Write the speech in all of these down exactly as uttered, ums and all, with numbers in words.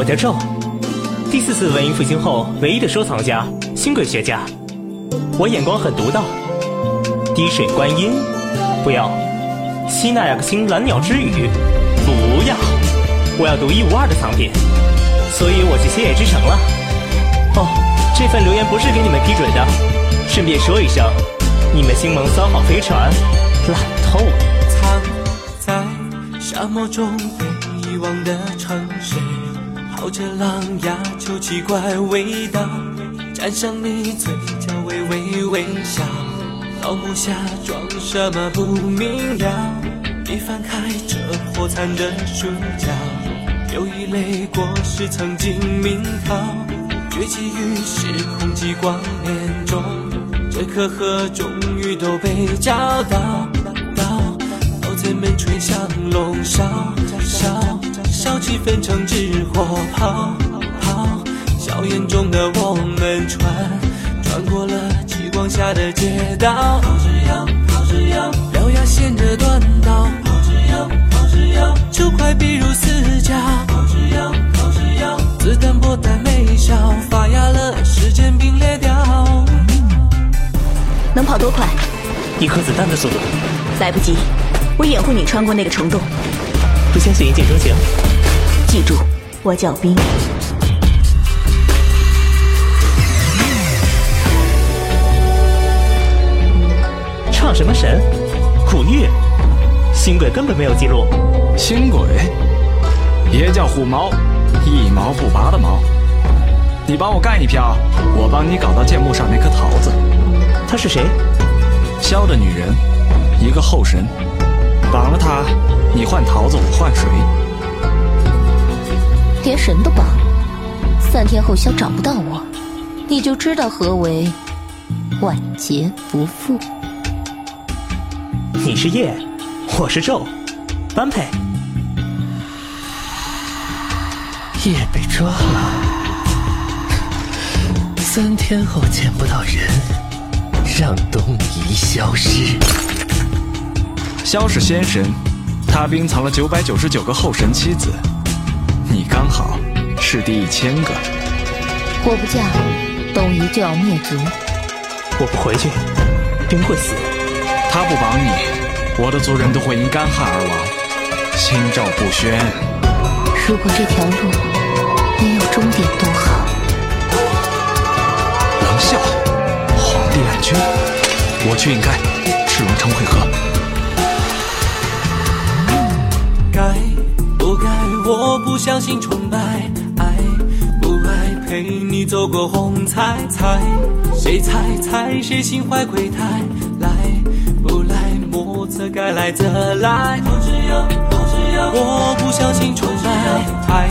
我叫郑，第四次文艺复兴后唯一的收藏家、新贵学家。我眼光很独到，滴水观音，不要；西纳雅克星蓝鸟之语，不要。我要独一无二的藏品，所以我去新野之城了。哦，这份留言不是给你们批准的，顺便说一声，你们星盟三好飞船烂透了。藏在沙漠中遗忘的城市，好着狼牙就奇怪味道，沾上你嘴角微微微笑，老木下装什么不明了。你翻开这破残的书角，有一类果实曾经名号，崛起于时空极光年中，这颗核终于都被找到。刀子们吹向笼烧烧烧起焚成纸火泡泡，硝烟中的我们穿穿过了极光下的街道。抛掷腰，抛掷腰，獠牙衔着断刀。抛掷腰，抛掷腰，就快逼入死角。抛掷腰，抛掷腰，子弹不带眉梢，发芽了，时间并列掉。能跑多快？一颗子弹的速度。来不及，我掩护你穿过那个虫洞。不相信一见钟情，记住，我叫冰。唱什么神？苦虐？新鬼根本没有记录。新鬼也叫虎毛，一毛不拔的毛。你帮我干一票，我帮你搞到建木上那颗桃子。他是谁？萧的女人，一个后神，绑了他。你换桃子，我换水，连神都绑。三天后萧找不到我，你就知道何为晚节不复。你是夜，我是昼，般配。夜被抓了，三天后见不到人，让东夷消失。萧是仙神。他冰藏了九百九十九个后神妻子，你刚好是第一千个。我不嫁，东夷就要灭族。我不回去，冰会死。他不绑你，我的族人都会因干旱而亡。心照不宣。如果这条路没有终点多好。冷笑，皇帝暗军，我去引开，赤龙城会合。该不该？我不相信崇拜，爱不爱？陪你走过红彩彩，谁猜猜谁心怀鬼胎？来不来？莫测该来则来。抛掷腰，抛掷腰，我不相信崇拜，爱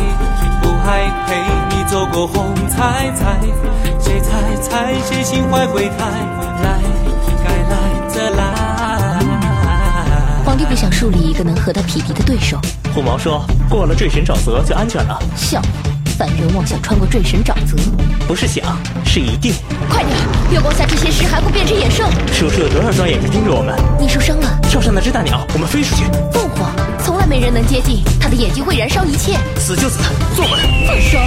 不爱？陪你走过红彩彩，谁猜猜谁心怀鬼胎？来该来则来。皇帝不想树立一个能和他匹敌的对手。虎毛说过了坠神沼泽就安全了。笑，凡人妄想穿过坠神沼泽，不是想，是一定。快点，月光下这些石还会变成野兽。叔叔有多少双眼睛盯着我们？你受伤了？撞上那只大鸟，我们飞出去。凤凰从来没人能接近，他的眼睛会燃烧一切。死就死，坐稳。放手，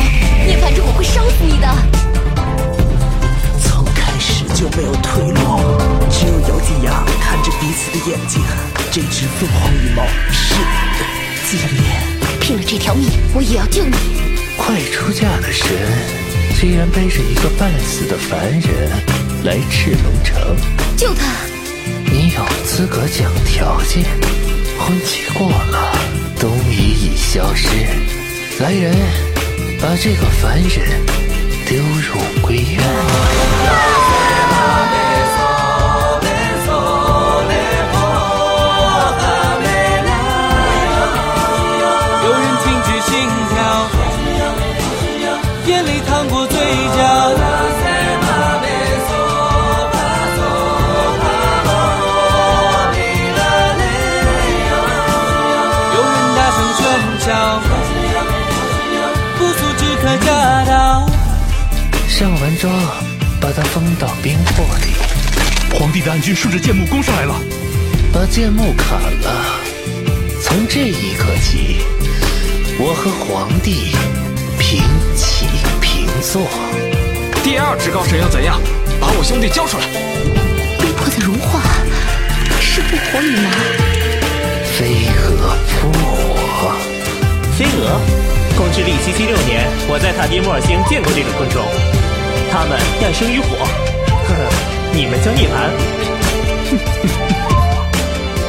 涅槃之火会烧死你的。从开始就没有退路，只有咬紧牙看着彼此的眼睛。这只凤凰羽毛是你的纪念，拼了这条命，我也要救你！快出嫁的神，居然背着一个半死的凡人来赤龙城，救他！你有资格讲条件？婚期过了，东夷已消失，来人，把这个凡人丢入归院。啊，眼泪淌过嘴角，有人大声喧嚣，不速之客驾到。上完妆，把他封到冰魄里。皇帝的暗军顺着剑木攻上来了，把剑木砍了。从这一刻起，我和皇帝平送我。第二至高神又怎样？把我兄弟交出来！被迫的融化是不火女吗？飞蛾扑火。飞蛾，公之历七七六年，我在塔迪摩尔星见过这种昆虫，它们诞生于火。呵呵，你们叫涅槃。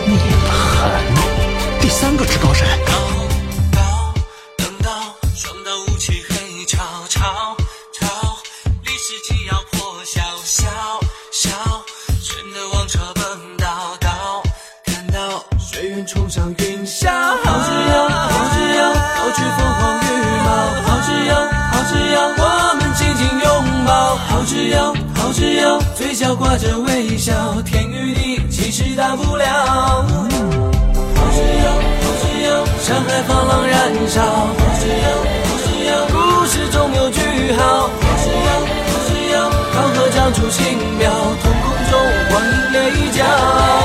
涅槃，第三个至高神。嘴角挂着微笑，天与地其实大不了。好自由，好自由，山海放浪燃烧。好自由，好自由，故事总有句号。好自由，好自由，高歌唱出情调，瞳孔中光阴泪角。